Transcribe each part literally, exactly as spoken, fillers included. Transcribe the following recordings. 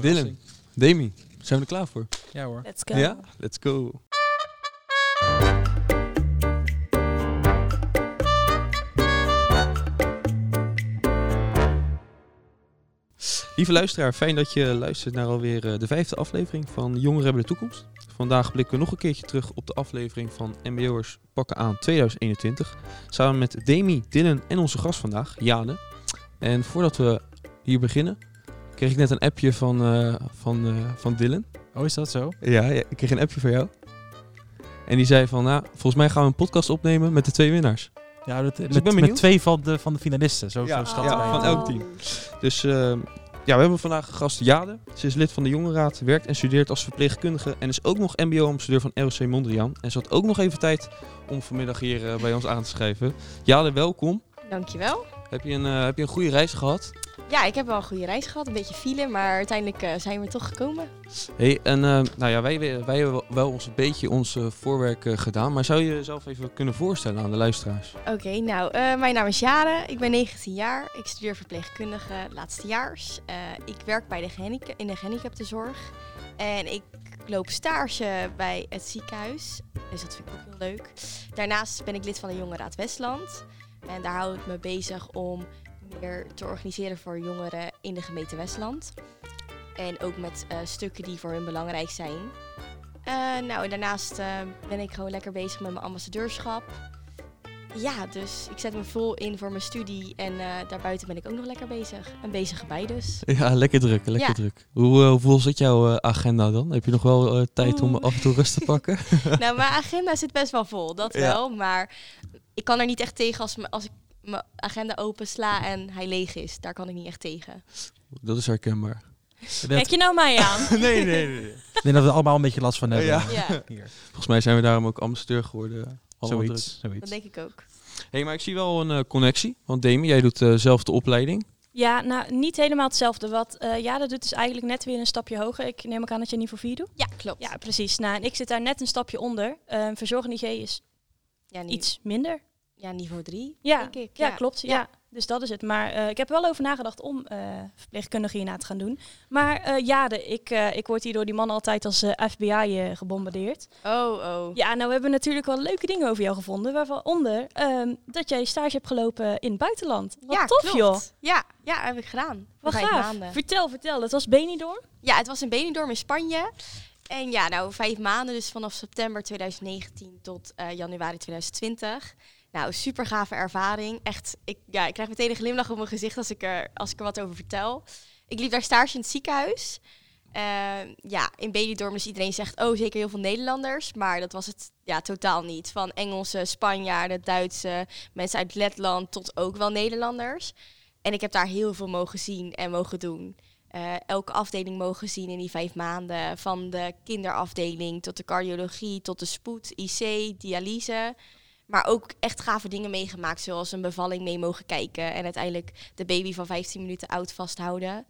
Willem, Demi, zijn we er klaar voor? Ja hoor. Let's go. Ja, let's go. Lieve luisteraar, fijn dat je luistert naar alweer de vijfde aflevering van Jongeren hebben de toekomst. Vandaag blikken we nog een keertje terug op de aflevering van M B O'ers pakken aan tweeduizend eenentwintig. Samen met Demi, Dylan en onze gast vandaag, Jade. En voordat we hier beginnen, kreeg ik net een appje van, uh, van, uh, van Dylan. Oh, is dat zo? Ja, ja, ik kreeg een appje van jou. En die zei van, nou, volgens mij gaan we een podcast opnemen met de twee winnaars. Ja, dat, dus met, ik ben met twee van de, van de finalisten. Zo, ja, zo ja, van elk team. Dus... Uh, Ja, we hebben vandaag gast Jade. Ze is lid van de Jonge Raad, werkt en studeert als verpleegkundige en is ook nog M B O-ambassadeur van R O C Mondriaan. En ze had ook nog even tijd om vanmiddag hier uh, bij ons aan te schrijven. Jade, welkom. Dankjewel. Heb je een, uh, heb je een goede reis gehad? Ja, ik heb wel een goede reis gehad. Een beetje file, maar uiteindelijk uh, zijn we toch gekomen. Hey, en uh, nou ja, wij, wij hebben wel ons een beetje ons uh, voorwerk uh, gedaan. Maar zou je jezelf even kunnen voorstellen aan de luisteraars? Oké, okay, nou, uh, mijn naam is Jade. Ik ben negentien jaar. Ik studeer verpleegkundige laatstejaars. Uh, ik werk bij de gehandicap- in de gehandicaptenzorg. En ik loop stage bij het ziekenhuis. Dus dat vind ik ook heel leuk. Daarnaast ben ik lid van de Jonge Raad Westland. En daar hou ik me bezig om meer te organiseren voor jongeren in de gemeente Westland. En ook met uh, stukken die voor hun belangrijk zijn. Uh, nou, en daarnaast uh, ben ik gewoon lekker bezig met mijn ambassadeurschap. Ja, dus ik zet me vol in voor mijn studie. En uh, daarbuiten ben ik ook nog lekker bezig. Een bezige bij dus. Ja, lekker druk, lekker ja. druk. Hoe, uh, hoeveel zit jouw uh, agenda dan? Heb je nog wel uh, tijd Oeh. om af en toe rust te pakken? Nou, mijn agenda zit best wel vol, dat ja. wel. Maar ik kan er niet echt tegen als, als ik mijn agenda open sla en hij leeg is. Daar kan ik niet echt tegen. Dat is herkenbaar. Kijk je nou mij aan? nee, nee, nee. Ik denk dat we er allemaal een beetje last van hebben. Ja. Ja. Hier. Volgens mij zijn we daarom ook ambassadeur geworden. Zoiets, zoiets. Dat denk ik ook. Hey, maar ik zie wel een uh, connectie. Want Demi, jij doet uh, zelf de opleiding. Ja, nou, niet helemaal hetzelfde. Wat uh, Jade doet is eigenlijk net weer een stapje hoger. Ik neem ook aan dat je niveau vier doet. Ja, klopt. Ja, precies. Nou, en ik zit daar net een stapje onder. Uh, verzorgende I G is ja, nie- iets minder. Ja, niveau drie, ja, denk ik. Ja, ja. klopt. Ja. ja, dus dat is het. Maar uh, ik heb er wel over nagedacht om uh, verpleegkundige hierna te gaan doen. Maar uh, Jade, ik, uh, ik word hier door die man altijd als uh, F B I uh, gebombardeerd. Oh, oh. Ja, nou we hebben natuurlijk wel leuke dingen over jou gevonden. Waaronder um, dat jij stage hebt gelopen in het buitenland. Wat ja, tof, klopt. joh. Ja, ja, heb ik gedaan. Wat gaaf. Vertel, vertel. Het was Benidorm? Ja, het was in Benidorm in Spanje. En ja, nou vijf maanden. Dus vanaf september twintig negentien tot uh, januari twintig twintig. Nou, super gave ervaring. Echt, ik, ja, ik krijg meteen een glimlach op mijn gezicht als ik, er, als ik er wat over vertel. Ik liep daar stage in het ziekenhuis. Uh, ja, in Benidorm dus iedereen zegt, oh, zeker heel veel Nederlanders. Maar dat was het ja, totaal niet. Van Engelsen, Spanjaarden, Duitsen, mensen uit Letland tot ook wel Nederlanders. En ik heb daar heel veel mogen zien en mogen doen. Uh, elke afdeling mogen zien in die vijf maanden. Van de kinderafdeling tot de cardiologie, tot de spoed, I C, dialyse. Maar ook echt gave dingen meegemaakt, zoals een bevalling mee mogen kijken. En uiteindelijk de baby van vijftien minuten oud vasthouden.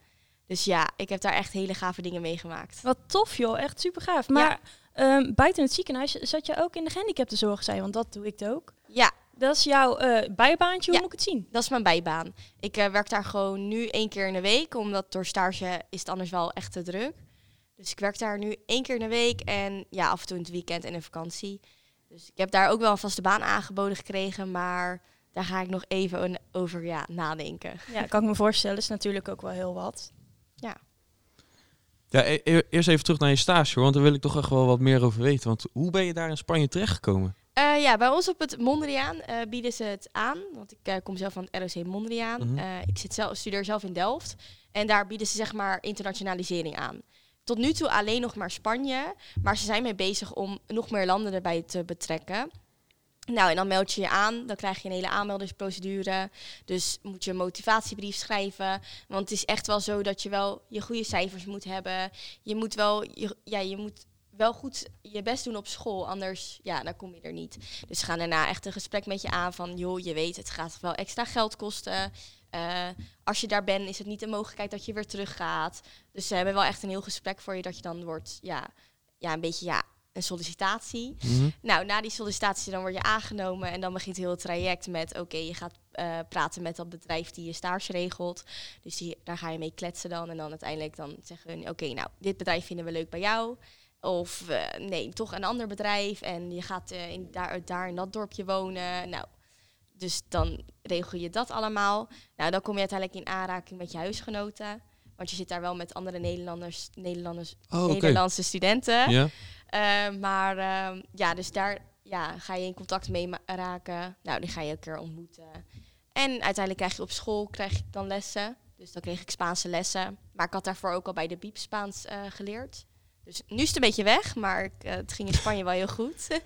Dus ja, ik heb daar echt hele gave dingen meegemaakt. Wat tof joh, echt super gaaf. Maar ja. um, buiten het ziekenhuis zat je ook in de gehandicaptenzorg, zei, want dat doe ik ook. Ja. Dat is jouw uh, bijbaantje, hoe ja, moet ik het zien? Dat is mijn bijbaan. Ik uh, werk daar gewoon nu één keer in de week, omdat door stage is het anders wel echt te druk. Dus ik werk daar nu één keer in de week en ja, af en toe in het weekend en in vakantie. Dus ik heb daar ook wel een vaste baan aangeboden gekregen, maar daar ga ik nog even over ja, nadenken. Ja, kan ik me voorstellen. Is natuurlijk ook wel heel wat. Ja. Ja, e- eerst even terug naar je stage, hoor, want daar wil ik toch echt wel wat meer over weten. Want hoe ben je daar in Spanje terechtgekomen? Uh, ja, bij ons op het Mondriaan uh, bieden ze het aan. Want ik uh, kom zelf van het R O C Mondriaan. Mm-hmm. Uh, ik zit zelf, studeer zelf in Delft. En daar bieden ze zeg maar internationalisering aan. Tot nu toe alleen nog maar Spanje, maar ze zijn mee bezig om nog meer landen erbij te betrekken. Nou, en dan meld je je aan, dan krijg je een hele aanmeldingsprocedure. Dus moet je een motivatiebrief schrijven. Want het is echt wel zo dat je wel je goede cijfers moet hebben. Je moet wel, je, ja, je moet wel goed je best doen op school, anders ja, dan kom je er niet. Dus ze gaan daarna echt een gesprek met je aan van, joh, je weet, het gaat wel extra geld kosten. Uh, als je daar bent, is het niet een mogelijkheid dat je weer teruggaat. Dus ze hebben wel echt een heel gesprek voor je dat je dan wordt, ja, ja een beetje ja, een sollicitatie. Mm-hmm. Nou, na die sollicitatie dan word je aangenomen en dan begint heel het traject met, oké, okay, je gaat uh, praten met dat bedrijf die je stage regelt. Dus die, daar ga je mee kletsen dan. En dan uiteindelijk dan zeggen hun, oké, okay, nou, dit bedrijf vinden we leuk bij jou. Of uh, nee, toch een ander bedrijf. En je gaat uh, in, daar, daar in dat dorpje wonen. Nou, dus dan regel je dat allemaal. Nou, dan kom je uiteindelijk in aanraking met je huisgenoten. Want je zit daar wel met andere Nederlanders, Nederlanders oh, okay. Nederlandse studenten. Ja. Uh, maar uh, ja, dus daar ja, ga je in contact mee ma- raken. Nou, die ga je een keer ontmoeten. En uiteindelijk krijg je op school krijg ik dan lessen. Dus dan kreeg ik Spaanse lessen. Maar ik had daarvoor ook al bij de B I E B Spaans uh, geleerd. Dus nu is het een beetje weg, maar ik, uh, het ging in Spanje wel heel goed.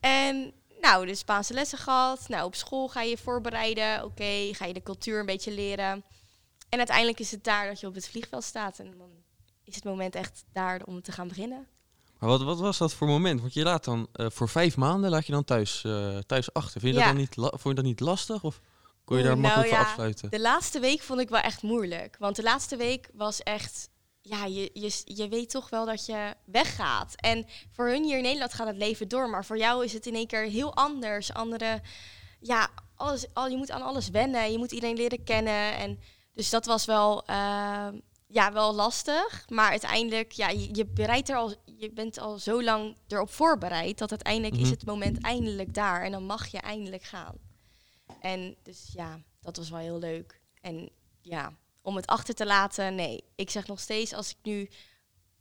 En nou, de Spaanse lessen gehad. Nou, op school ga je voorbereiden. Oké, okay, ga je de cultuur een beetje leren. En uiteindelijk is het daar dat je op het vliegveld staat. En dan is het moment echt daar om te gaan beginnen. Maar wat, wat was dat voor moment? Want je laat dan uh, voor vijf maanden laat je dan thuis, uh, thuis achter. Vind je, ja. dat dan niet la- vond je dat niet lastig? Of kon je daar Oeh, makkelijk nou, voor ja. afsluiten? De laatste week vond ik wel echt moeilijk. Want de laatste week was echt... Ja, je, je, je weet toch wel dat je weggaat. En voor hun hier in Nederland gaat het leven door. Maar voor jou is het in één keer heel anders. Andere, ja, alles, al, je moet aan alles wennen. Je moet iedereen leren kennen. En dus dat was wel, uh, ja, wel lastig. Maar uiteindelijk, ja, je, je, bereidt er al, je bent al zo lang erop voorbereid... dat uiteindelijk mm-hmm. is het moment eindelijk daar. En dan mag je eindelijk gaan. En dus ja, dat was wel heel leuk. En ja... Om het achter te laten, nee. Ik zeg nog steeds, als ik nu,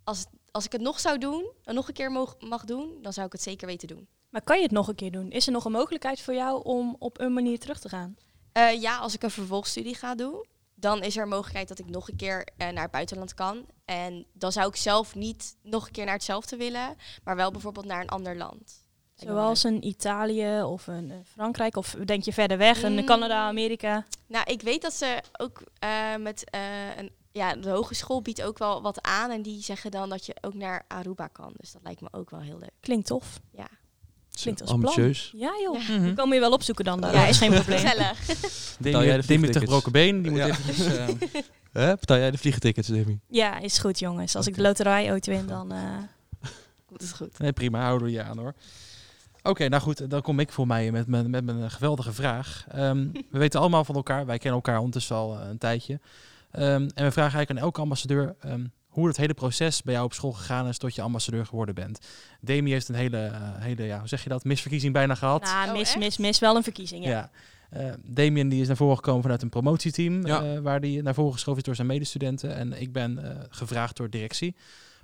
als, als ik het nog zou doen, en nog een keer mag, mag doen, dan zou ik het zeker weten doen. Maar kan je het nog een keer doen? Is er nog een mogelijkheid voor jou om op een manier terug te gaan? Uh, ja, als ik een vervolgstudie ga doen, dan is er een mogelijkheid dat ik nog een keer uh, naar het buitenland kan. En dan zou ik zelf niet nog een keer naar hetzelfde willen, maar wel bijvoorbeeld naar een ander land. Zoals een Italië of een Frankrijk of denk je verder weg, een mm. Canada, Amerika? Nou, ik weet dat ze ook uh, met uh, een, ja, de hogeschool biedt ook wel wat aan. En die zeggen dan dat je ook naar Aruba kan. Dus dat lijkt me ook wel heel leuk. Klinkt tof. Ja. Klinkt als ambitieus. Plan. Ja joh, ja. Mm-hmm. Kan je wel opzoeken dan. Daar. Ja, is geen probleem. Gezellig. Demi, Demi met de gebroken been, die moet ja. eventjes... Uh, Hè? Betaal jij de vliegtickets, Demi? Ja, is goed jongens. Als okay. ik de loterij ooit win, dan uh, komt het goed. Nee, prima, houden we je aan hoor. Oké, okay, nou goed, dan kom ik voor mij met mijn, met mijn geweldige vraag. Um, we weten allemaal van elkaar, wij kennen elkaar ondertussen al een tijdje. Um, en we vragen eigenlijk aan elke ambassadeur um, hoe het hele proces bij jou op school gegaan is tot je ambassadeur geworden bent. Demi heeft een hele, uh, hele ja, hoe zeg je dat, misverkiezing bijna gehad. Nou, mis, mis, mis, wel een verkiezing, ja. ja. Uh, Damien die is naar voren gekomen vanuit een promotieteam, ja. uh, waar die naar voren geschoven is door zijn medestudenten. En ik ben uh, gevraagd door directie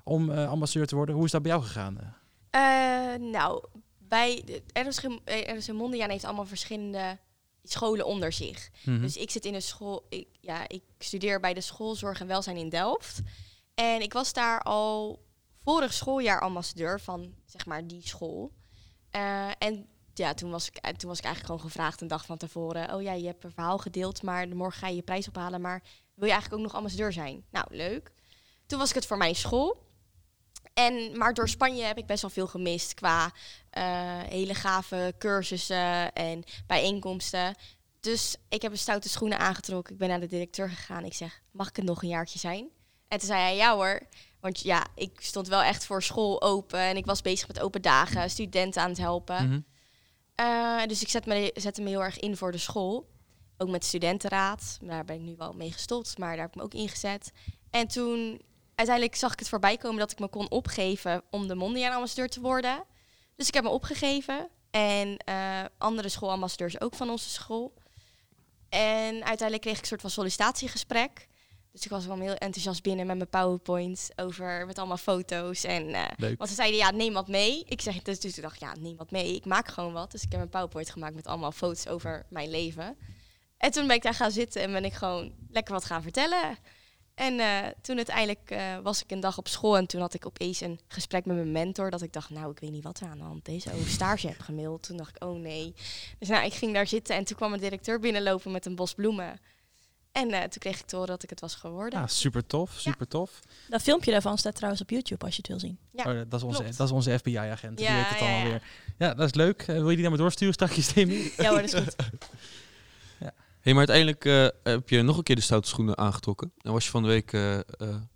om uh, ambassadeur te worden. Hoe is dat bij jou gegaan? Uh, nou... Bij R O C Mondriaan heeft allemaal verschillende scholen onder zich. Mm-hmm. Dus ik zit in een school, ik, ja, ik studeer bij de schoolzorg en welzijn in Delft. En ik was daar al vorig schooljaar ambassadeur van, zeg maar, die school. Uh, en ja, toen was ik, toen was ik eigenlijk gewoon gevraagd een dag van tevoren. Oh ja, je hebt een verhaal gedeeld, maar morgen ga je je prijs ophalen. Maar wil je eigenlijk ook nog ambassadeur zijn? Nou, leuk. Toen was ik het voor mijn school. En, maar door Spanje heb ik best wel veel gemist qua uh, hele gave cursussen en bijeenkomsten. Dus ik heb een stoute schoenen aangetrokken. Ik ben naar de directeur gegaan. Ik zeg, mag ik het nog een jaartje zijn? En toen zei hij, ja hoor. Want ja, ik stond wel echt voor school open. En ik was bezig met open dagen, studenten aan het helpen. Mm-hmm. Uh, dus ik zet me, zette me heel erg in voor de school. Ook met studentenraad. Daar ben ik nu wel mee gestopt, maar daar heb ik me ook ingezet. En toen... Uiteindelijk zag ik het voorbij komen dat ik me kon opgeven om de Mondriaan-ambassadeur te worden. Dus ik heb me opgegeven. En uh, andere schoolambassadeurs ook van onze school. En uiteindelijk kreeg ik een soort van sollicitatiegesprek. Dus ik was wel heel enthousiast binnen met mijn PowerPoint over met allemaal foto's. En, uh, want ze zeiden, ja, neem wat mee. Ik zeg, dus, dus ik dacht, ja, neem wat mee. Ik maak gewoon wat. Dus ik heb een PowerPoint gemaakt met allemaal foto's over mijn leven. En toen ben ik daar gaan zitten en ben ik gewoon lekker wat gaan vertellen. En uh, toen uiteindelijk uh, was ik een dag op school en toen had ik opeens een gesprek met mijn mentor. Dat ik dacht, nou, ik weet niet wat er aan de hand is. Oh, stage heb gemaild. Toen dacht ik, oh nee. Dus nou, ik ging daar zitten en toen kwam een directeur binnenlopen met een bos bloemen. En uh, toen kreeg ik te horen dat ik het was geworden. Ah, super tof, super ja. tof. Dat filmpje daarvan staat trouwens op YouTube als je het wil zien. Ja, oh, dat, is onze, dat is onze F B I-agent. Ja, die weet het ja, allemaal ja. weer. Ja, dat is leuk. Uh, wil je die naar me doorsturen straks, Demi? Ja hoor, dat is goed. Hey, maar uiteindelijk uh, heb je nog een keer de stoute schoenen aangetrokken. En was je van de week uh, uh,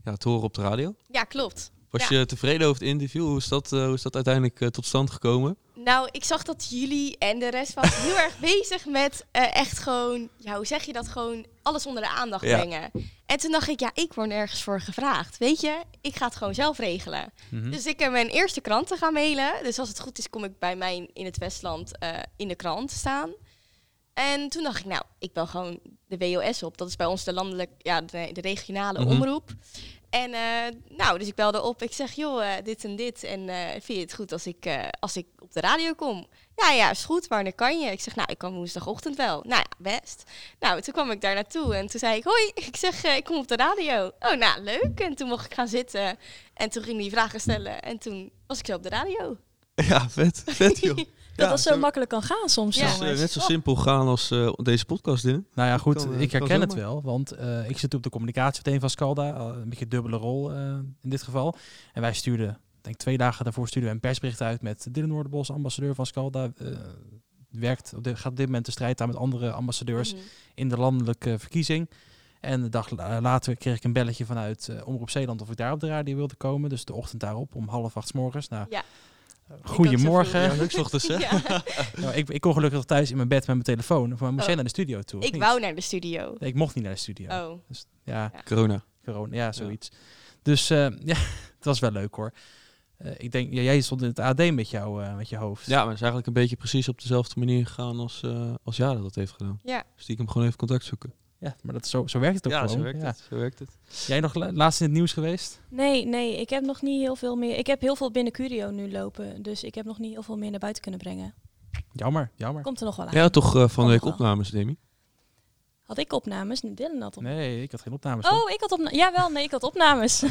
ja, te horen op de radio. Ja, klopt. Was ja. je tevreden over het interview? Hoe is dat, uh, hoe is dat uiteindelijk uh, tot stand gekomen? Nou, ik zag dat jullie en de rest was heel erg bezig met uh, echt gewoon, ja, hoe zeg je dat, gewoon alles onder de aandacht ja. brengen. En toen dacht ik, ja, ik word nergens voor gevraagd. Weet je, ik ga het gewoon zelf regelen. Mm-hmm. Dus ik ben mijn eerste kranten gaan mailen. Dus als het goed is, kom ik bij mij in het Westland uh, in de krant staan. En toen dacht ik, nou, ik bel gewoon de W O S op. Dat is bij ons de landelijke, ja, de, de regionale mm-hmm. omroep. En uh, nou, dus ik belde op. Ik zeg, joh, uh, dit en dit. En uh, vind je het goed als ik, uh, als ik op de radio kom? Ja, ja, is goed. Wanneer kan je? Ik zeg, nou, ik kan woensdagochtend wel. Nou ja, best. Nou, toen kwam ik daar naartoe. En toen zei ik, hoi. Ik zeg, uh, ik kom op de radio. Oh, nou, leuk. En toen mocht ik gaan zitten. En toen ging hij vragen stellen. En toen was ik zo op de radio. Ja, vet. Vet, joh. Dat ja, dat zo makkelijk kan gaan soms. Ja. Het is net zo simpel gaan als uh, deze podcast, hè? Nou ja, goed, kan, uh, ik herken het wel. Want uh, ik zit op de communicatieafdeling van Scalda. Uh, een beetje dubbele rol uh, in dit geval. En wij stuurden, denk twee dagen daarvoor stuurden we een persbericht uit met Dylan Noorderbos, ambassadeur van Scalda. Uh, werkt op de, gaat op dit moment de strijd aan met andere ambassadeurs mm-hmm. in de landelijke verkiezing. En de dag later kreeg ik een belletje vanuit uh, Omroep Zeeland of ik daar op de radio wilde komen. Dus de ochtend daarop om half acht 's morgens. Nou, ja. Goedemorgen. Ja, leuk ochtends, hè? Ja. Nou, ik, ik kon gelukkig thuis in mijn bed met mijn telefoon. Maar moest oh. jij naar de studio toe? Ik wou naar de studio. Nee, ik mocht niet naar de studio. Oh. Dus, ja. Ja. Corona. Corona, ja, zoiets. Ja. Dus uh, ja, het was wel leuk, hoor. Uh, ik denk, ja, jij stond in het A D met, jou, uh, met je hoofd. Ja, maar het is eigenlijk een beetje precies op dezelfde manier gegaan als, uh, als Jade dat heeft gedaan. Ja. Stiekem gewoon even contact zoeken. Ja, maar dat, zo, zo werkt het ook ja, gewoon. Zo werkt ja, het, zo werkt het. Jij nog la- laatst in het nieuws geweest? Nee, nee, ik heb nog niet heel veel meer. Ik heb heel veel binnen Curio nu lopen, dus ik heb nog niet heel veel meer naar buiten kunnen brengen. Jammer, jammer. Komt er nog wel aan. Ja, toch uh, van de week opnames, Demi? Had ik opnames? Dylan had opnames. Nee, ik had geen opnames. Oh, hoor. ik had opnames. Jawel, nee, ik had opnames.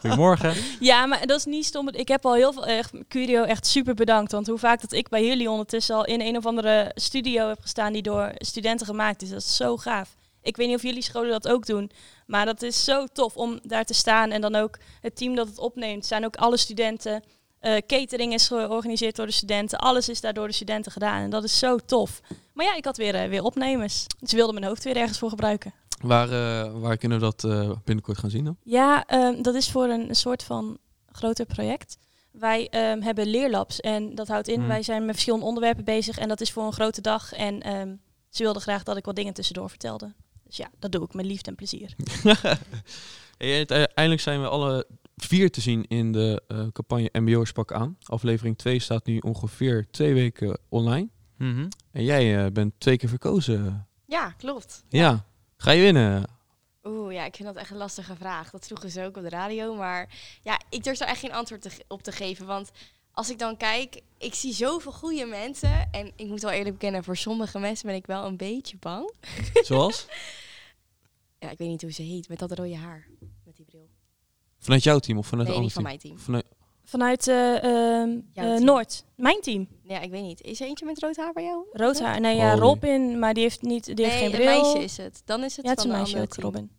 Goedemorgen. Ja, maar dat is niet stom. Ik heb al heel veel... Echt, Curio, echt super bedankt. Want hoe vaak dat ik bij jullie ondertussen al in een of andere studio heb gestaan die door studenten gemaakt is. Dat is zo gaaf. Ik weet niet of jullie scholen dat ook doen. Maar dat is zo tof om daar te staan. En dan ook het team dat het opneemt. Zijn ook alle studenten. Uh, catering is georganiseerd door de studenten. Alles is daar door de studenten gedaan. En dat is zo tof. Maar ja, ik had weer, uh, weer opnemers. Ze wilden mijn hoofd weer ergens voor gebruiken. Waar, uh, waar kunnen we dat uh, binnenkort gaan zien dan? Ja, um, dat is voor een soort van groter project. Wij um, hebben leerlabs en dat houdt in. Hmm. Wij zijn met verschillende onderwerpen bezig en dat is voor een grote dag. En um, ze wilden graag dat ik wat dingen tussendoor vertelde. Dus ja, dat doe ik met liefde en plezier. Hey, uiteindelijk zijn we alle... vier te zien in de uh, campagne M B O'ers pakken aan. Aflevering twee staat nu ongeveer twee weken online. Mm-hmm. En jij uh, bent twee keer verkozen. Ja, klopt. Ja. ja. Ga je winnen? Oeh, ja, ik vind dat echt een lastige vraag. Dat vroegen ze ook op de radio. Maar ja, ik durf daar echt geen antwoord te ge- op te geven. Want als ik dan kijk, ik zie zoveel goede mensen. En ik moet wel eerlijk bekennen, voor sommige mensen ben ik wel een beetje bang. Zoals? Ja, ik weet niet hoe ze heet. Met dat rode haar. Met die bril. Vanuit jouw team of vanuit nee, een ander team? Nee, van mijn team. Vanuit, vanuit uh, uh, uh, Noord. Mijn team. Ja, ik weet niet. Is er eentje met rood haar bij jou? Rood haar? Nee, ja, Robin, maar die heeft, niet, die nee, heeft geen bril. Nee, een meisje is het. Dan is het ja, van het een meisje ook, Robin.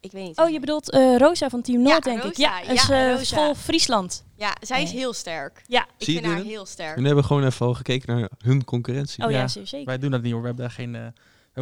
Ik weet niet. Oh, je bedoelt uh, Rosa van Team Noord, ja, denk Rosa, ik. Ja, is, uh, ja school Friesland. Ja, zij is heel sterk. Ja, ik vind haar heel sterk. We hebben gewoon even gekeken naar hun concurrentie. Oh ja, ja zeker. Wij doen dat niet hoor. We hebben daar geen... Uh,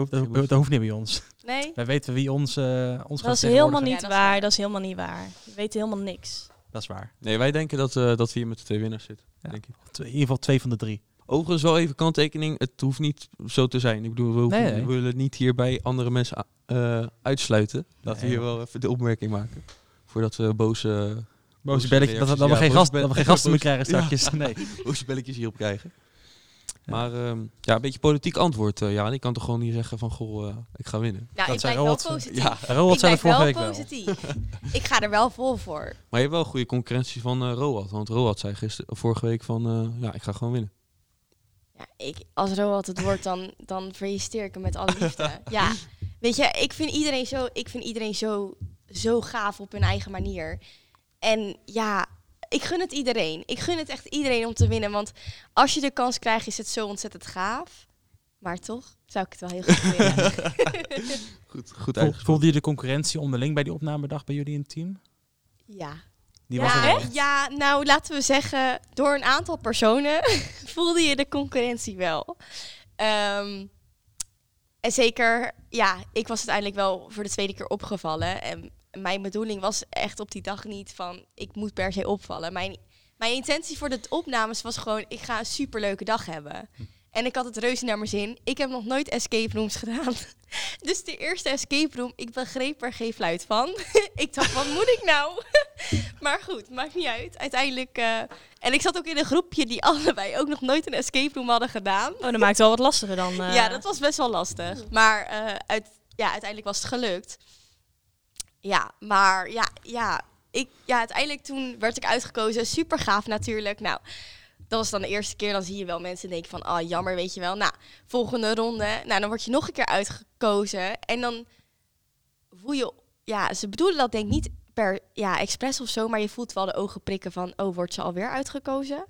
Dat hoeft, dat hoeft niet bij ons. Nee? Wij weten wie ons, uh, ons dat is helemaal niet ja, dat waar. waar. Dat is helemaal niet waar. We weten helemaal niks. Dat is waar. Nee, wij denken dat, uh, dat we hier met de twee winnaars zitten. Ja. Denk ik. In ieder geval twee van de drie. Overigens wel even kanttekening. Het hoeft niet zo te zijn. Ik bedoel, we, hoeven, nee, nee. we willen niet hierbij andere mensen uh, uitsluiten. Laten nee. we hier wel even de opmerking maken. Voordat we boze... Boze belletjes. Dat, dat, dat, ja, we, geen gast, be- dat we geen gasten meer krijgen straks. Ja. Nee. Boze belletjes hierop krijgen. Ja. Maar um, ja, een beetje politiek antwoord, uh, ja. Ik kan toch gewoon niet zeggen van, goh, uh, ik ga winnen. Nou, dat ik zijn wel positief. Ja, Roald zijn er vorige week wel. Positief. Ik ga er wel vol voor. Maar je hebt wel goede concurrentie van uh, Roald. Want Roald zei gisteren, vorige week van, uh, ja, ik ga gewoon winnen. Ja, ik, als Roald het wordt, dan, dan feliciteer ik hem met alle liefde. Ja, weet je, ik vind iedereen, zo, ik vind iedereen zo, zo gaaf op hun eigen manier. En ja... Ik gun het iedereen. Ik gun het echt iedereen om te winnen. Want als je de kans krijgt, is het zo ontzettend gaaf. Maar toch zou ik het wel heel graag winnen. Goed, goed eigenlijk. Voelde je de concurrentie onderling bij die opnamedag bij jullie in het team? Ja. Die ja, was er echt? Ja, nou laten we zeggen, door een aantal personen voelde je de concurrentie wel. Um, en zeker, ja, ik was uiteindelijk wel voor de tweede keer opgevallen. En... Mijn bedoeling was echt op die dag niet van, ik moet per se opvallen. Mijn, Mijn intentie voor de opnames was gewoon, ik ga een superleuke dag hebben. En ik had het reuze naar mijn zin. Ik heb nog nooit escape rooms gedaan. Dus de eerste escape room, ik begreep er geen fluit van. Ik dacht, wat moet ik nou? Maar goed, maakt niet uit. Uiteindelijk, uh, en ik zat ook in een groepje die allebei ook nog nooit een escape room hadden gedaan. Oh, dat maakt het wel wat lastiger dan. Uh... Ja, dat was best wel lastig. Maar uh, uit, ja, uiteindelijk was het gelukt. Ja, maar ja, ja, ik, ja, uiteindelijk toen werd ik uitgekozen. Super gaaf natuurlijk. Nou, dat was dan de eerste keer. Dan zie je wel mensen denken van, ah, oh, jammer, weet je wel. Nou, volgende ronde. Nou, dan word je nog een keer uitgekozen. En dan voel je, ja, ze bedoelen dat denk ik niet per, ja, expres of zo. Maar je voelt wel de ogen prikken van, oh, wordt ze alweer uitgekozen?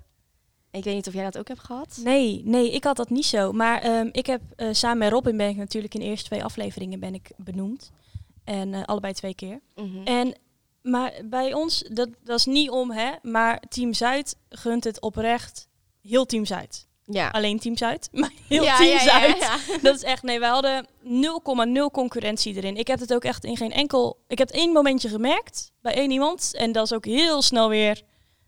Ik weet niet of jij dat ook hebt gehad. Nee, nee, ik had dat niet zo. Maar um, ik heb, uh, samen met Robin ben ik natuurlijk in de eerste twee afleveringen ben ik benoemd. En uh, allebei twee keer. Mm-hmm. En, maar bij ons, dat, dat is niet om, hè. Maar Team Zuid gunt het oprecht heel Team Zuid. Ja. Alleen Team Zuid, maar heel ja, Team ja, Zuid. Ja, ja. Dat is echt, nee, wij hadden nul komma nul concurrentie erin. Ik heb het ook echt in geen enkel... Ik heb één momentje gemerkt bij één iemand. En dat is ook heel snel weer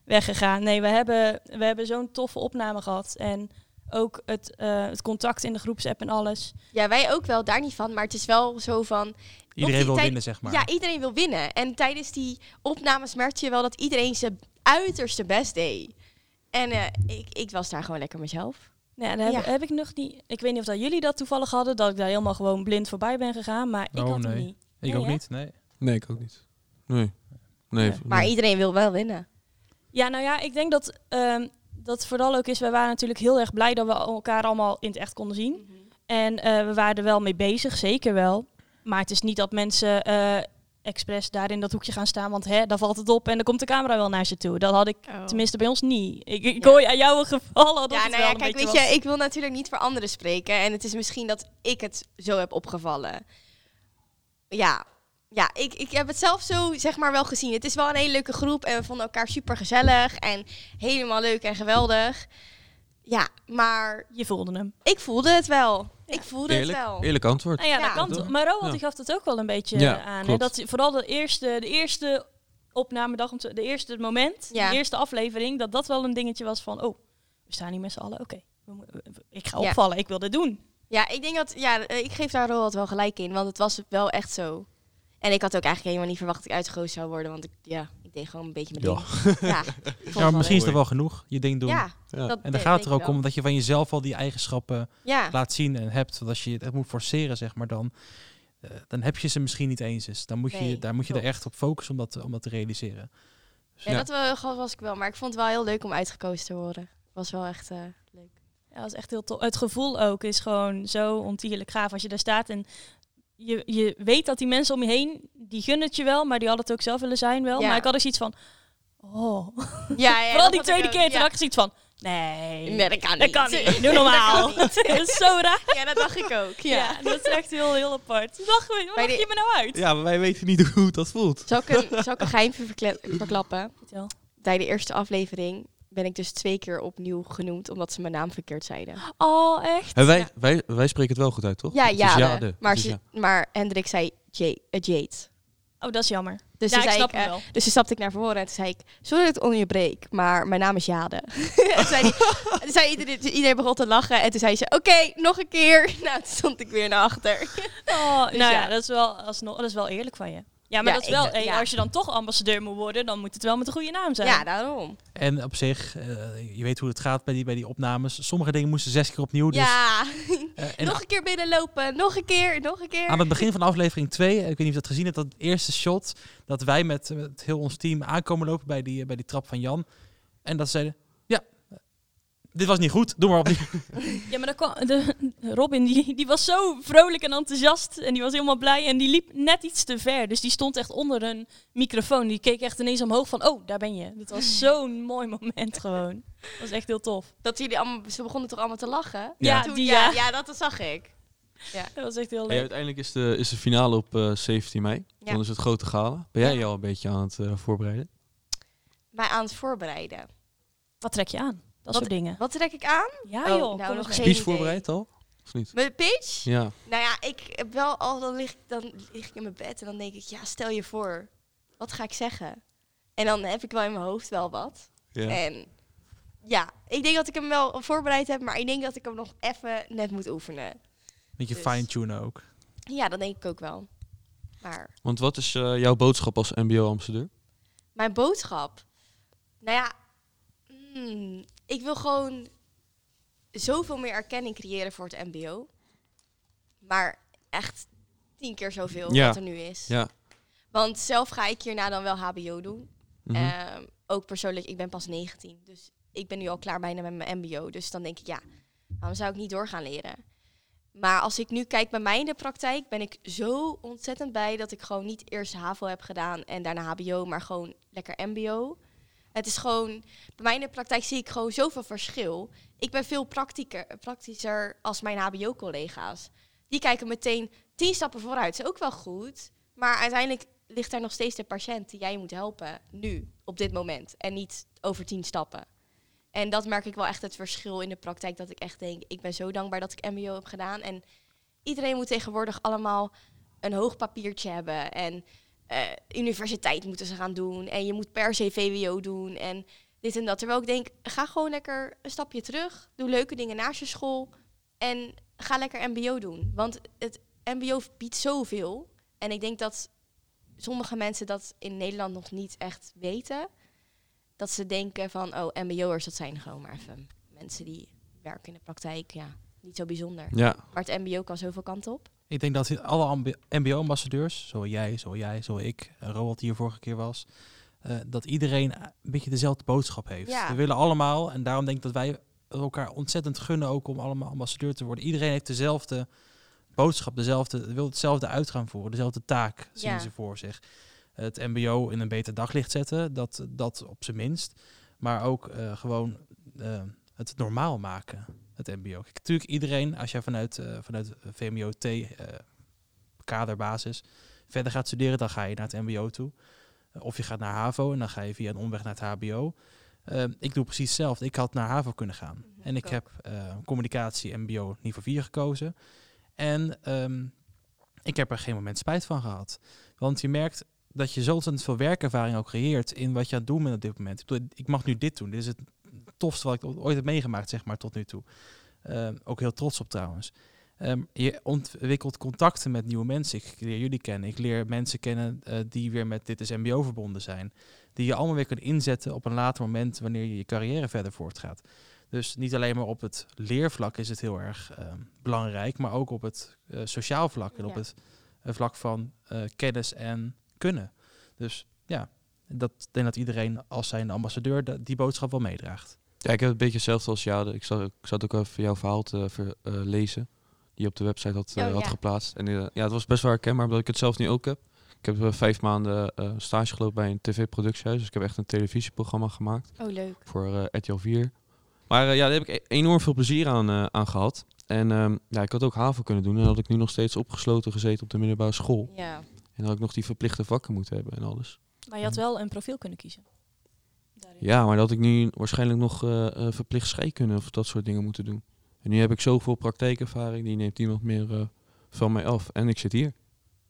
weggegaan. Nee, we hebben, we hebben zo'n toffe opname gehad. En ook het, uh, het contact in de groepsapp en alles. Ja, wij ook wel, daar niet van. Maar het is wel zo van... Iedereen wil tij- winnen, zeg maar. Ja, iedereen wil winnen. En tijdens die opnames merkte je wel dat iedereen zijn uiterste best deed. En uh, ik, ik was daar gewoon lekker mezelf. Ja, daar heb, ja. heb ik nog niet... Ik weet niet of dat jullie dat toevallig hadden, dat ik daar helemaal gewoon blind voorbij ben gegaan. Maar ik oh, had nee. het niet. Ik nee, ook hè? niet, nee. Nee, ik ook niet. Nee. nee. Ja. Maar iedereen wil wel winnen. Ja, nou ja, ik denk dat... Um, dat vooral ook is, wij waren natuurlijk heel erg blij dat we elkaar allemaal in het echt konden zien. Mm-hmm. En uh, we waren er wel mee bezig, zeker wel. Maar het is niet dat mensen uh, expres daar in dat hoekje gaan staan, want hè, daar valt het op en dan komt de camera wel naar ze toe. Dat had ik oh. tenminste bij ons niet. Ik, ik ja. hoor je aan jouw geval al dat ja, het nou wel ja, kijk, weet je, ik wil natuurlijk niet voor anderen spreken en het is misschien dat ik het zo heb opgevallen. Ja, ja ik, ik heb het zelf zo zeg maar wel gezien. Het is wel een hele leuke groep en we vonden elkaar super gezellig en helemaal leuk en geweldig. Ja, maar... Je voelde hem. Ik voelde het wel. Ja. Ik voelde eerlijk, het wel. Eerlijk antwoord. Ah ja, ja. Kant, maar Roald ja. die gaf dat ook wel een beetje ja, aan. Hè? Dat vooral de eerste, de eerste opnamedag, de eerste moment, ja. de eerste aflevering, dat dat wel een dingetje was van, oh, we staan hier met z'n allen, oké, okay. ik ga opvallen, ja. ik wil dit doen. Ja, ik denk dat, ja, ik geef daar Roald wel gelijk in, want het was wel echt zo. En ik had ook eigenlijk helemaal niet verwacht dat ik uitgekozen zou worden, want ik, ja, ik deed gewoon een beetje mijn ding. Ja, ja, ja maar misschien is dat wel genoeg, je ding doen. Ja, ja. Dat en dan gaat het er ook om dat je van jezelf al die eigenschappen ja. laat zien en hebt. Want als je het moet forceren, zeg maar, dan, uh, dan heb je ze misschien niet eens eens. Dan moet je, nee, daar moet je er echt op focussen om dat, om dat te realiseren. Dus, ja, ja, dat was ik wel, maar ik vond het wel heel leuk om uitgekozen te worden. Het was wel echt uh, leuk. Ja, dat was echt heel tof. Het gevoel ook is gewoon zo ontierlijk gaaf als je daar staat en... Je, je weet dat die mensen om je heen, die gunnen het je wel, maar die hadden het ook zelf willen zijn wel. Ja. Maar ik had dus iets van, oh. Ja, ja, vooral die tweede keer, toen ja. had ik zoiets van, nee, nee dat kan dat niet. Kan niet. Doe normaal. Dat, niet. Dat is zo raar. Ja, dat dacht ik ook. Ja, ja dat is echt heel, heel apart. Lach, wat leg je de... me nou uit? Ja, maar wij weten niet hoe dat voelt. Zal ik een, zal ik een geheim verkla- verklappen? Vertel. Bij de eerste aflevering ben ik dus twee keer opnieuw genoemd, omdat ze mijn naam verkeerd zeiden. Oh, echt? En wij, ja. wij, wij spreken het wel goed uit, toch? Ja, dus ja, ja de, maar, dus ja. maar Hendrik zei Jade. Uh, Jade. Oh, dat is jammer. Dus ja, ik snap ik, uh, wel. Dus toen stapte ik naar voren en toen zei ik, sorry dat ik onderbreek, maar mijn naam is Jade. en toen zei, die, toen zei iedereen, iedereen begon te lachen en toen zei ze, oké, okay, nog een keer. Nou, toen stond ik weer naar achter. oh, dus nou ja, ja, dat is wel, alsnog, dat is wel eerlijk van je. Ja, maar ja, dat is wel, ja. als je dan toch ambassadeur moet worden, dan moet het wel met een goede naam zijn. Ja, daarom. En op zich, uh, je weet hoe het gaat bij die, bij die opnames. Sommige dingen moesten zes keer opnieuw. Dus, ja, uh, en nog een keer binnenlopen, nog een keer, nog een keer. Aan het begin van aflevering twee, ik weet niet of je dat gezien hebt, dat eerste shot, dat wij met, met heel ons team aankomen lopen bij die, bij die trap van Jan. En dat ze zeiden, ja, dit was niet goed, doe maar opnieuw. ja, maar dan kwam de, Robin, die, die was zo vrolijk en enthousiast. En die was helemaal blij. En die liep net iets te ver. Dus die stond echt onder een microfoon. Die keek echt ineens omhoog van, oh, daar ben je. Dat was zo'n mooi moment gewoon. Dat was echt heel tof. Dat jullie allemaal, ze begonnen toch allemaal te lachen? Ja, ja, toen, die, ja. ja, ja dat zag ik. Ja. Dat was echt heel leuk. Hey, uiteindelijk is de, is de finale op uh, zeventien mei. Ja. Dan is het grote gala. Ben jij je al een beetje aan het uh, voorbereiden? Mij aan het voorbereiden? Wat trek je aan? Dat wat, soort dingen. Wat trek ik aan? Ja joh. Oh, nou, nog geen speech voorbereid al? Of niet? Mijn pitch? Ja. Nou ja, ik heb wel al, dan lig, ik, dan lig ik in mijn bed en dan denk ik, ja, stel je voor, wat ga ik zeggen? En dan heb ik wel in mijn hoofd wel wat. Ja. En ja, ik denk dat ik hem wel voorbereid heb, maar ik denk dat ik hem nog even net moet oefenen. Beetje dus fine-tunen ook. Ja, dat denk ik ook wel. Maar... Want wat is uh, jouw boodschap als M B O-ambassadeur? Mijn boodschap? Nou ja, mm, ik wil gewoon zoveel meer erkenning creëren voor het M B O. Maar echt tien keer zoveel ja. wat er nu is. Ja. Want zelf ga ik hierna dan wel H B O doen. Mm-hmm. Uh, ook persoonlijk, ik ben pas negentien. Dus ik ben nu al klaar bijna met mijn M B O. Dus dan denk ik, ja, waarom zou ik niet door gaan leren? Maar als ik nu kijk bij mij in de praktijk, ben ik zo ontzettend blij dat ik gewoon niet eerst HAVO heb gedaan en daarna H B O, maar gewoon lekker M B O. Het is gewoon, bij mij in de praktijk zie ik gewoon zoveel verschil. Ik ben veel praktischer als mijn H B O-collega's. Die kijken meteen tien stappen vooruit. Dat is ook wel goed, maar uiteindelijk ligt daar nog steeds de patiënt die jij moet helpen nu, op dit moment. En niet over tien stappen. En dat merk ik wel echt het verschil in de praktijk. Dat ik echt denk, ik ben zo dankbaar dat ik M B O heb gedaan. En iedereen moet tegenwoordig allemaal een hoog papiertje hebben. En uh, universiteit moeten ze gaan doen. En je moet per se V W O doen. En dit en dat. Terwijl ik denk, ga gewoon lekker een stapje terug. Doe leuke dingen naast je school. En ga lekker M B O doen. Want het M B O biedt zoveel. En ik denk dat sommige mensen dat in Nederland nog niet echt weten. Dat ze denken van, oh, M B O'ers, dat zijn gewoon maar even mensen die werken in de praktijk. Ja, niet zo bijzonder. Ja. Maar het M B O kan zoveel kanten op. Ik denk dat alle M B O-ambassadeurs, zoals jij, zoals jij, zoals ik, Roald die hier vorige keer was, uh, dat iedereen een beetje dezelfde boodschap heeft. Ja. We willen allemaal, en daarom denk ik dat wij elkaar ontzettend gunnen ook om allemaal ambassadeur te worden. Iedereen heeft dezelfde boodschap, dezelfde, wil hetzelfde uit gaan voeren, dezelfde taak zien ja. ze voor zich. Het M B O in een beter daglicht zetten, dat, dat op zijn minst. Maar ook uh, gewoon uh, het normaal maken, het M B O. Kijk, natuurlijk iedereen, als jij vanuit, uh, vanuit V M O T, uh, kaderbasis, verder gaat studeren, dan ga je naar het M B O toe. Uh, of je gaat naar HAVO en dan ga je via een omweg naar het H B O. Uh, ik doe precies hetzelfde. Ik had naar HAVO kunnen gaan. Mm-hmm. En ik heb uh, communicatie M B O niveau vier gekozen. En um, ik heb er geen moment spijt van gehad. Want je merkt dat je zo ontzettend veel werkervaring ook creëert in wat je aan het doen bent op dit moment. Ik bedoel, ik mag nu dit doen. Dit is het tofste wat ik ooit heb meegemaakt, zeg maar, tot nu toe. Uh, ook heel trots op trouwens. Um, je ontwikkelt contacten met nieuwe mensen. Ik leer jullie kennen. Ik leer mensen kennen uh, die weer met Dit is M B O verbonden zijn. Die je allemaal weer kunt inzetten op een later moment wanneer je je carrière verder voortgaat. Dus niet alleen maar op het leervlak is het heel erg uh, belangrijk, maar ook op het uh, sociaal vlak en ja. op het uh, vlak van uh, kennis en kunnen. Dus ja, dat denk dat iedereen als zijn ambassadeur de, die boodschap wel meedraagt. Ja, ik heb het een beetje hetzelfde als jou. Ik zat, ik zat ook even jouw verhaal te ver, uh, lezen, die je op de website had, uh, oh, had ja. geplaatst. En uh, ja, het was best wel herkenbaar, omdat ik het zelf nu ook heb. Ik heb uh, vijf maanden uh, stage gelopen bij een tv-productiehuis. Dus ik heb echt een televisieprogramma gemaakt. Oh, leuk. Voor uh, R T L vier. Maar uh, ja, daar heb ik enorm veel plezier aan, uh, aan gehad. En um, ja, ik had ook HAVO kunnen doen. En dan had ik nu nog steeds opgesloten gezeten op de middelbare school. Ja. En dan had ik nog die verplichte vakken moeten hebben en alles. Maar je had wel een profiel kunnen kiezen. Daarin. Ja, maar dat ik nu waarschijnlijk nog uh, verplicht scheikunde of dat soort dingen moeten doen. En nu heb ik zoveel praktijkervaring, die neemt niemand meer uh, van mij af. En ik zit hier.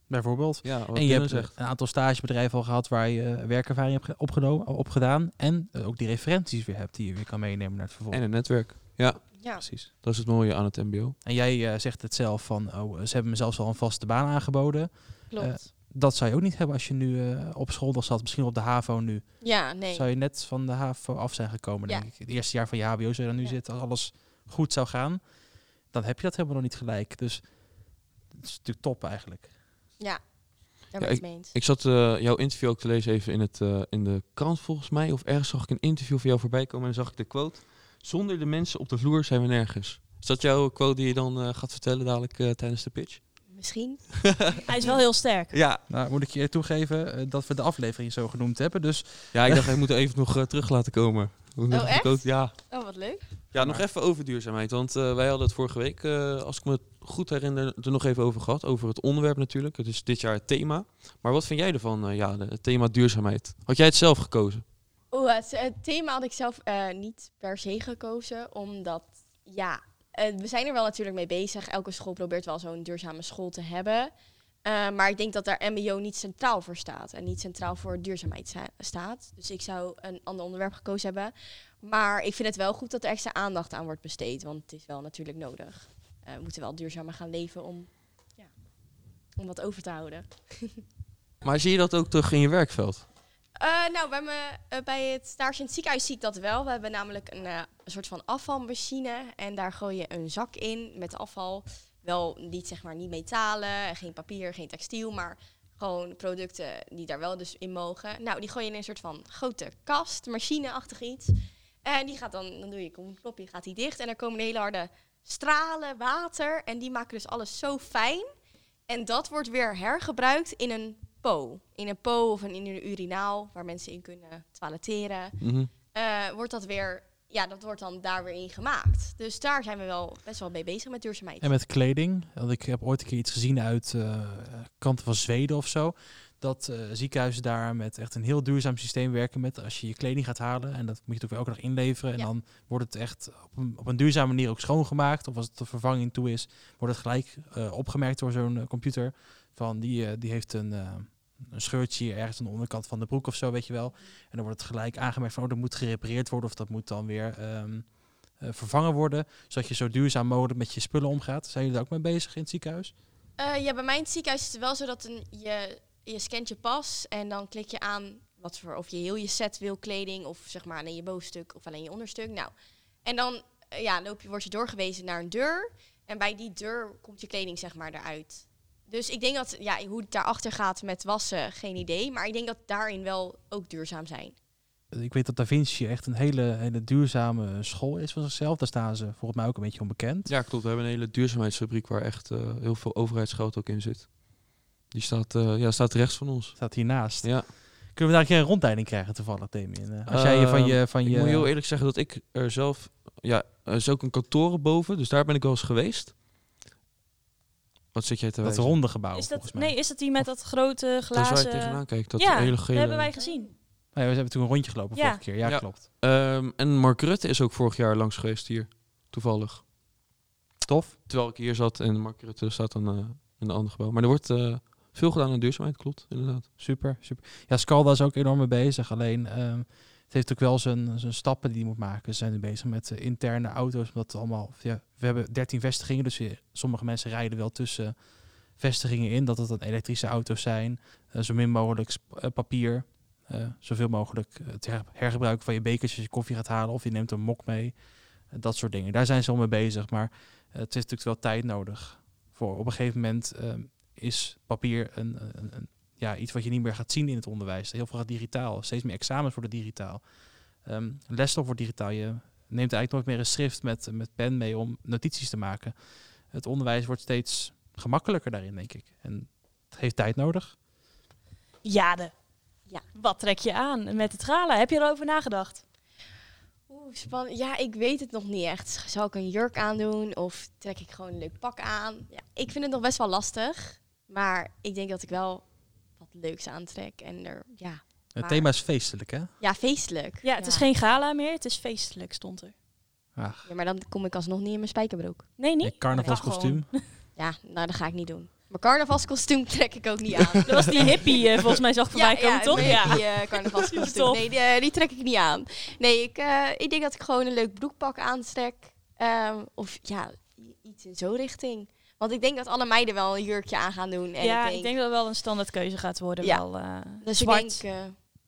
Bijvoorbeeld. Ja, en je hebt zegt. een aantal stagebedrijven al gehad waar je uh, werkervaring hebt opgenomen, opgedaan. En uh, ook die referenties weer hebt die je weer kan meenemen naar het vervolg. En een netwerk. Ja. Ja, precies. Dat is het mooie aan het M B O. En jij uh, zegt het zelf van, oh, ze hebben me zelfs al een vaste baan aangeboden. Klopt. Uh, dat zou je ook niet hebben als je nu uh, op school nog zat, misschien op de HAVO nu. Ja, nee. Zou je net van de HAVO af zijn gekomen, ja. denk ik. Het eerste jaar van je H B O zou je dan nu ja. zitten. Als alles goed zou gaan, dan heb je dat helemaal nog niet gelijk. Dus het is natuurlijk top eigenlijk. Ja, daar ben ik het mee eens. Ik zat uh, jouw interview ook te lezen even in, het, uh, in de krant volgens mij. Of ergens zag ik een interview van jou voorbij komen en dan zag ik de quote: zonder de mensen op de vloer zijn we nergens. Is dat jouw quote die je dan uh, gaat vertellen dadelijk uh, tijdens de pitch? Misschien. Hij is wel heel sterk. Ja, nou moet ik je toegeven uh, dat we de aflevering zo genoemd hebben. Dus ja, ik dacht, we moeten even nog uh, terug laten komen. Oh, echt? Quote, ja. Oh, wat leuk. Ja, nog even over duurzaamheid. Want uh, wij hadden het vorige week, uh, als ik me goed herinner, er nog even over gehad. Over het onderwerp natuurlijk. Het is dit jaar het thema. Maar wat vind jij ervan, uh, ja, het thema duurzaamheid? Had jij het zelf gekozen? Oh, het, het thema had ik zelf uh, niet per se gekozen, omdat, ja, uh, we zijn er wel natuurlijk mee bezig. Elke school probeert wel zo'n duurzame school te hebben. Uh, maar ik denk dat daar M B O niet centraal voor staat. En niet centraal voor duurzaamheid sta- staat. Dus ik zou een ander onderwerp gekozen hebben. Maar ik vind het wel goed dat er extra aandacht aan wordt besteed. Want het is wel natuurlijk nodig. Uh, we moeten wel duurzamer gaan leven om, ja, om wat over te houden. Maar zie je dat ook terug in je werkveld? Uh, nou, bij, me, uh, bij het stage in het ziekenhuis zie ik dat wel. We hebben namelijk een uh, soort van afvalmachine. En daar gooi je een zak in met afval. Wel niet, zeg maar, niet metalen, geen papier, geen textiel, maar gewoon producten die daar wel dus in mogen. Nou, die gooi je in een soort van grote kast, machine-achtig iets. En die gaat dan, dan doe je een knopje, gaat die dicht. En er komen hele harde stralen, water. En die maken dus alles zo fijn. En dat wordt weer hergebruikt in een po. In een po of in een urinaal, waar mensen in kunnen toileteren. Mm-hmm. Uh, wordt dat weer... Ja, dat wordt dan daar weer in gemaakt. Dus daar zijn we wel best wel mee bezig met duurzaamheid. En met kleding. Want ik heb ooit een keer iets gezien uit uh, kanten van Zweden of zo. Dat uh, ziekenhuizen daar met echt een heel duurzaam systeem werken. Met als je je kleding gaat halen. En dat moet je natuurlijk elke dag inleveren. En ja, dan wordt het echt op een, op een duurzame manier ook schoongemaakt. Of als het de vervanging toe is, wordt het gelijk uh, opgemerkt door zo'n uh, computer. Van die, uh, die heeft een... Uh, een scheurtje ergens aan de onderkant van de broek of zo, weet je wel. En dan wordt het gelijk aangemerkt van, oh, dat moet gerepareerd worden of dat moet dan weer um, uh, vervangen worden. Zodat je zo duurzaam mogelijk met je spullen omgaat. Zijn jullie daar ook mee bezig in het ziekenhuis? Uh, ja, bij mij in het ziekenhuis is het wel zo dat een, je, je scant je pas en dan klik je aan wat voor, of je heel je set wil, kleding of zeg maar alleen je bovenstuk of alleen je onderstuk. Nou, en dan uh, ja, loop je, word je doorgewezen naar een deur en bij die deur komt je kleding, zeg maar, eruit. Dus ik denk dat, ja, hoe het daarachter gaat met wassen, geen idee. Maar ik denk dat daarin wel ook duurzaam zijn. Ik weet dat Da Vinci echt een hele, hele duurzame school is van zichzelf. Daar staan ze volgens mij ook een beetje onbekend. Ja, klopt. We hebben een hele duurzaamheidsfabriek waar echt uh, heel veel overheidsgeld ook in zit. Die staat, uh, ja, staat rechts van ons. Staat hiernaast. Ja. Kunnen we daar een keer een rondleiding krijgen toevallig, Damien? Als jij uh, van je, van je... Ik moet heel eerlijk zeggen dat ik er zelf... Ja, er is ook een kantoor boven, dus daar ben ik wel eens geweest. Wat zit jij te wijzen? Dat ronde gebouw, is dat, volgens mij. Nee, is dat die met dat grote glazen... Daar zou je tegenaan kijken. Dat ja, hele gele... dat hebben wij gezien. Nee, we hebben toen een rondje gelopen, ja, vorige keer. Ja, ja, klopt. Um, en Mark Rutte is ook vorig jaar langs geweest hier. Toevallig. Tof. Terwijl ik hier zat en Mark Rutte staat dan uh, in een ander gebouw. Maar er wordt uh, veel gedaan aan duurzaamheid, klopt. Inderdaad. Super, super. Ja, Scalda is ook enorm mee bezig. Alleen... Um, Het heeft ook wel zijn, zijn stappen die hij moet maken. Ze zijn er bezig met uh, interne auto's. Omdat allemaal, ja, we hebben dertien vestigingen, dus weer, sommige mensen rijden wel tussen vestigingen in. Dat het dan elektrische auto's zijn. Uh, zo min mogelijk sp- uh, papier. Uh, zoveel mogelijk het her- hergebruiken van je bekers als je koffie gaat halen. Of je neemt een mok mee. Uh, dat soort dingen. Daar zijn ze al mee bezig. Maar uh, het is natuurlijk wel tijd nodig voor. Op een gegeven moment uh, is papier een... een, een Ja, iets wat je niet meer gaat zien in het onderwijs. Heel veel gaat digitaal. Steeds meer examens worden digitaal. Um, lesstof wordt digitaal. Je neemt eigenlijk nooit meer een schrift met, met pen mee om notities te maken. Het onderwijs wordt steeds gemakkelijker daarin, denk ik. En het heeft tijd nodig. Ja, de, ja. Wat trek je aan met het gala? Heb je erover nagedacht? Oeh, spannend. Ja, ik weet het nog niet echt. Zal ik een jurk aandoen of trek ik gewoon een leuk pak aan? Ja, ik vind het nog best wel lastig. Maar ik denk dat ik wel... leuks aantrek en er, ja. Het maar... thema is feestelijk, hè? Ja, feestelijk. Ja, het ja. is geen gala meer, het is feestelijk, stond er. Ach. Ja, maar dan kom ik alsnog niet in mijn spijkerbroek. Nee, niet? Ja, carnavalskostuum. Ja, nou, dat ga ik niet doen. Maar carnavalskostuum trek ik ook niet aan. Dat was die hippie, uh, volgens mij zag ik voorbij ja, komen, ja, toch? Ja, die uh, carnavalskostuum. Nee, die, uh, die trek ik niet aan. Nee, ik, uh, ik denk dat ik gewoon een leuk broekpak aantrek. Uh, of ja, iets in zo'n richting. Want ik denk dat alle meiden wel een jurkje aan gaan doen. En ja, ik denk... ik denk dat het wel een standaardkeuze gaat worden. Ja. Wel, uh, dus zwart. Ik denk, uh...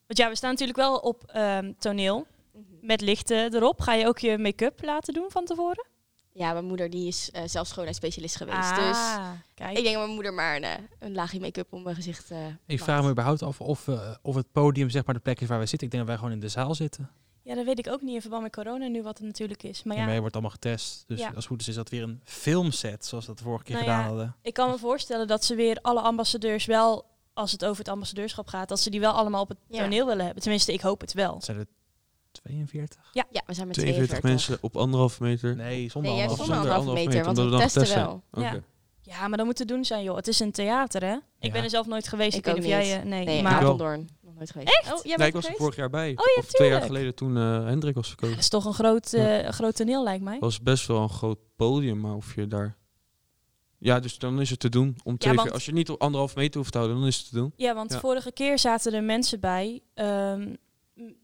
Want ja, we staan natuurlijk wel op um, toneel. Mm-hmm. Met lichten erop. Ga je ook je make-up laten doen van tevoren? Ja, mijn moeder die is uh, zelf schoonheidsspecialist geweest. Ah, dus kijk. Ik denk dat mijn moeder maar uh, een laagje make-up op mijn gezicht uh, Ik vraag me überhaupt af of, uh, of het podium, zeg maar, de plek is waar wij zitten. Ik denk dat wij gewoon in de zaal zitten. Ja, dat weet ik ook niet in verband met corona nu wat het natuurlijk is. Maar ja, ja, maar je wordt allemaal getest. Dus ja, als het goed is, is dat weer een filmset zoals dat de vorige keer nou gedaan ja, hadden. Ik kan me voorstellen dat ze weer alle ambassadeurs wel, als het over het ambassadeurschap gaat, dat ze die wel allemaal op het ja. toneel willen hebben. Tenminste, ik hoop het wel. Zijn er tweeënveertig? Ja, ja, we zijn met tweeënveertig, tweeënveertig mensen op anderhalve meter. Nee, zonder nee, anderhalve, zonder anderhalve meter, meter, want we, we testen, testen wel. Okay. Ja. Ja, maar dat moet te doen zijn, joh. Het is een theater, hè? Ja. Ik ben er zelf nooit geweest. Ik weet niet of jij... Nee, nee, maar... Apeldoorn. Nooit geweest. Echt? Oh, jij nee, ik was er vorig jaar bij. Oh, ja, of twee jaar geleden toen uh, Hendrik was verkozen. Ja, dat is toch een groot, uh, ja. groot toneel, lijkt mij. Dat was best wel een groot podium, maar of je daar Ja, dus dan is het te doen. Om tegen, ja, want, als je niet op anderhalf meter hoeft te houden, dan is het te doen. Ja, want ja. vorige keer zaten er mensen bij... Um,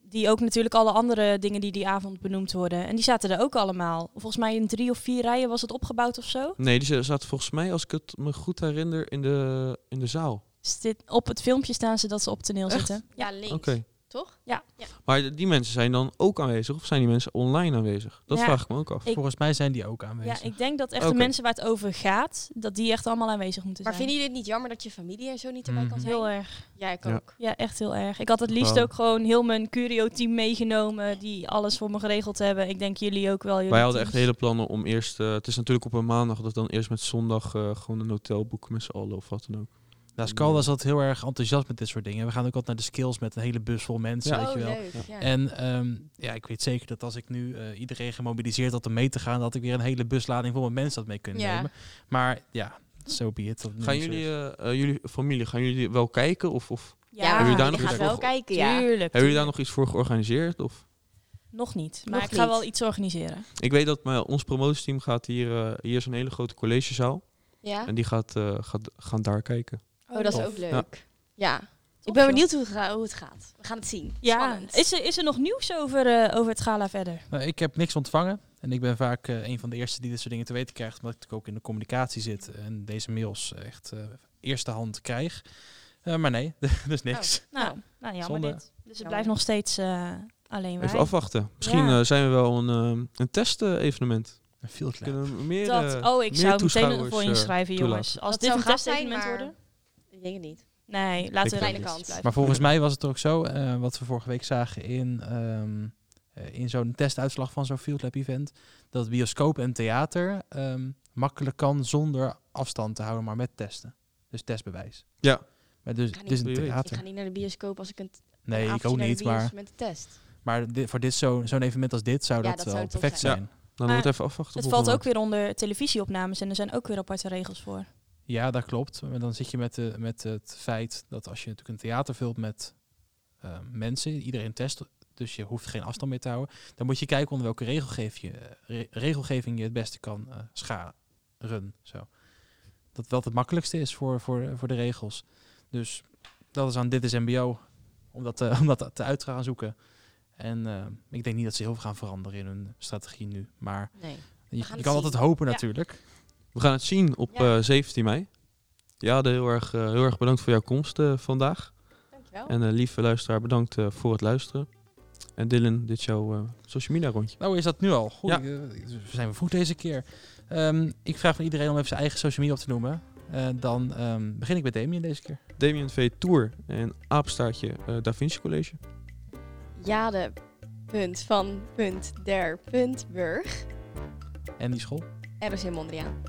die ook natuurlijk alle andere dingen die die avond benoemd worden. En die zaten er ook allemaal. Volgens mij in drie of vier rijen was het opgebouwd of zo? Nee, die zaten volgens mij, als ik het me goed herinner, in de, in de zaal. Zit, op het filmpje staan ze dat ze op toneel Echt? Zitten. Ja, links. Okay. Toch? Ja. ja. Maar die mensen zijn dan ook aanwezig? Of zijn die mensen online aanwezig? Dat ja, vraag ik me ook af. Ik, Volgens mij zijn die ook aanwezig. Ja, ik denk dat echt okay. de mensen waar het over gaat, dat die echt allemaal aanwezig moeten maar zijn. Maar vinden jullie het niet jammer dat je familie en zo niet erbij mm-hmm. kan zijn? Heel erg. Ja, ik ook. Ja, ja, echt heel erg. Ik had het liefst wow. ook gewoon heel mijn Curio-team meegenomen, die alles voor me geregeld hebben. Ik denk jullie ook wel. Jullie Wij hadden teams. echt hele plannen om eerst, uh, het is natuurlijk op een maandag, dat dan eerst met zondag uh, gewoon een hotel boeken met z'n allen of wat dan ook. Nou, Scalda is altijd heel erg enthousiast met dit soort dingen. We gaan ook altijd naar de skills met een hele bus vol mensen. Ja. Weet je wel. Oh, leuk, ja. En um, ja, ik weet zeker dat als ik nu uh, iedereen gemobiliseerd had om mee te gaan, dat ik weer een hele buslading vol met mensen had mee kunnen ja. nemen. Maar ja, so be it. Gaan jullie, uh, uh, jullie familie, gaan jullie wel kijken? Of, of ja, hebben jullie daar nog iets voor? Kijken, ja. Tuurlijk, hebben jullie daar nog iets voor georganiseerd? Of? Nog niet, maar nog ik niet. ga wel iets organiseren. Ik weet dat uh, ons promotieteam gaat hier, uh, hier is een hele grote collegezaal. Ja. En die gaat, uh, gaat gaan daar kijken. Oh, dat is ook leuk. Ja. ja. Ik ben benieuwd hoe het gaat. We gaan het zien. Ja. Spannend. Is er, is er nog nieuws over, uh, over het gala verder? Nou, ik heb niks ontvangen. En ik ben vaak uh, een van de eerste die dit soort dingen te weten krijgt. Omdat ik ook in de communicatie zit. En deze mails echt uh, eerste hand krijg. Uh, maar nee, dus niks. Oh. Nou, nou, jammer Zonde. dit. Dus het blijft nog steeds uh, alleen wij. Even afwachten. Misschien ja. uh, zijn we wel een, uh, een test-evenement. Een field lab. Meer, dat, uh, oh, ik meer zou meteen ervoor uh, inschrijven, jongens. Als dat dit een test-evenement wordt... Ik denk het niet. Nee, laten we kleine kans blijven. Maar volgens mij was het ook zo, uh, wat we vorige week zagen in, um, in zo'n testuitslag van zo'n Field Lab event, dat bioscoop en theater um, makkelijk kan zonder afstand te houden, maar met testen. Dus testbewijs. Ja. Maar dus, dus een theater. Ik ga niet naar de bioscoop als ik een t- Nee, een ik ook niet, maar met de test. Maar dit, voor dit zo, zo'n evenement als dit zou ja, dat, dat wel zou perfect zijn. zijn. Ja. Dan moet het even afwachten. Het valt ook weer onder televisieopnames en er zijn ook weer aparte regels voor. Ja, dat klopt. Maar dan zit je met, de, met het feit dat als je natuurlijk een theater vult met uh, mensen, iedereen test, dus je hoeft geen afstand meer te houden, dan moet je kijken onder welke regelgeving je, re- regelgeving je het beste kan uh, scharen. Zo. Dat wel het makkelijkste is voor, voor, voor de regels. Dus dat is aan Dit is M B O, om dat, uh, om dat te uit te gaan zoeken. En uh, ik denk niet dat ze heel veel gaan veranderen in hun strategie nu. Maar nee, je, je kan zien. altijd hopen natuurlijk. Ja. We gaan het zien op ja. uh, zeventien mei. Ja, heel erg, uh, heel erg bedankt voor jouw komst uh, vandaag. Dankjewel. En uh, lieve luisteraar, bedankt uh, voor het luisteren. En Dylan, dit is jouw uh, social media rondje. Nou, is dat nu al? Goed, ja. uh, we zijn vroeg deze keer. Um, ik vraag van iedereen om even zijn eigen social media op te noemen. Uh, dan um, begin ik met Damien deze keer. Damien V. Tour en apenstaartje uh, Da Vinci College. Jade. Punt van. Punt der. Punt Burg. En die school? R O C Mondriaan.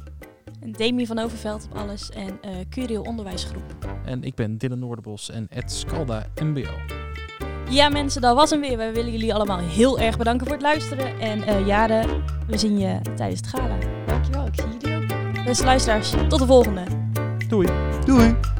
En Demi van Overveld op alles en uh, Curio Onderwijsgroep. En ik ben Dylan Noorderbos en at Scalda M B O. Ja mensen, dat was hem weer. Wij willen jullie allemaal heel erg bedanken voor het luisteren. En uh, Jaren, we zien je tijdens het gala. Dankjewel, ik zie jullie ook. Beste luisteraars, tot de volgende. Doei. Doei.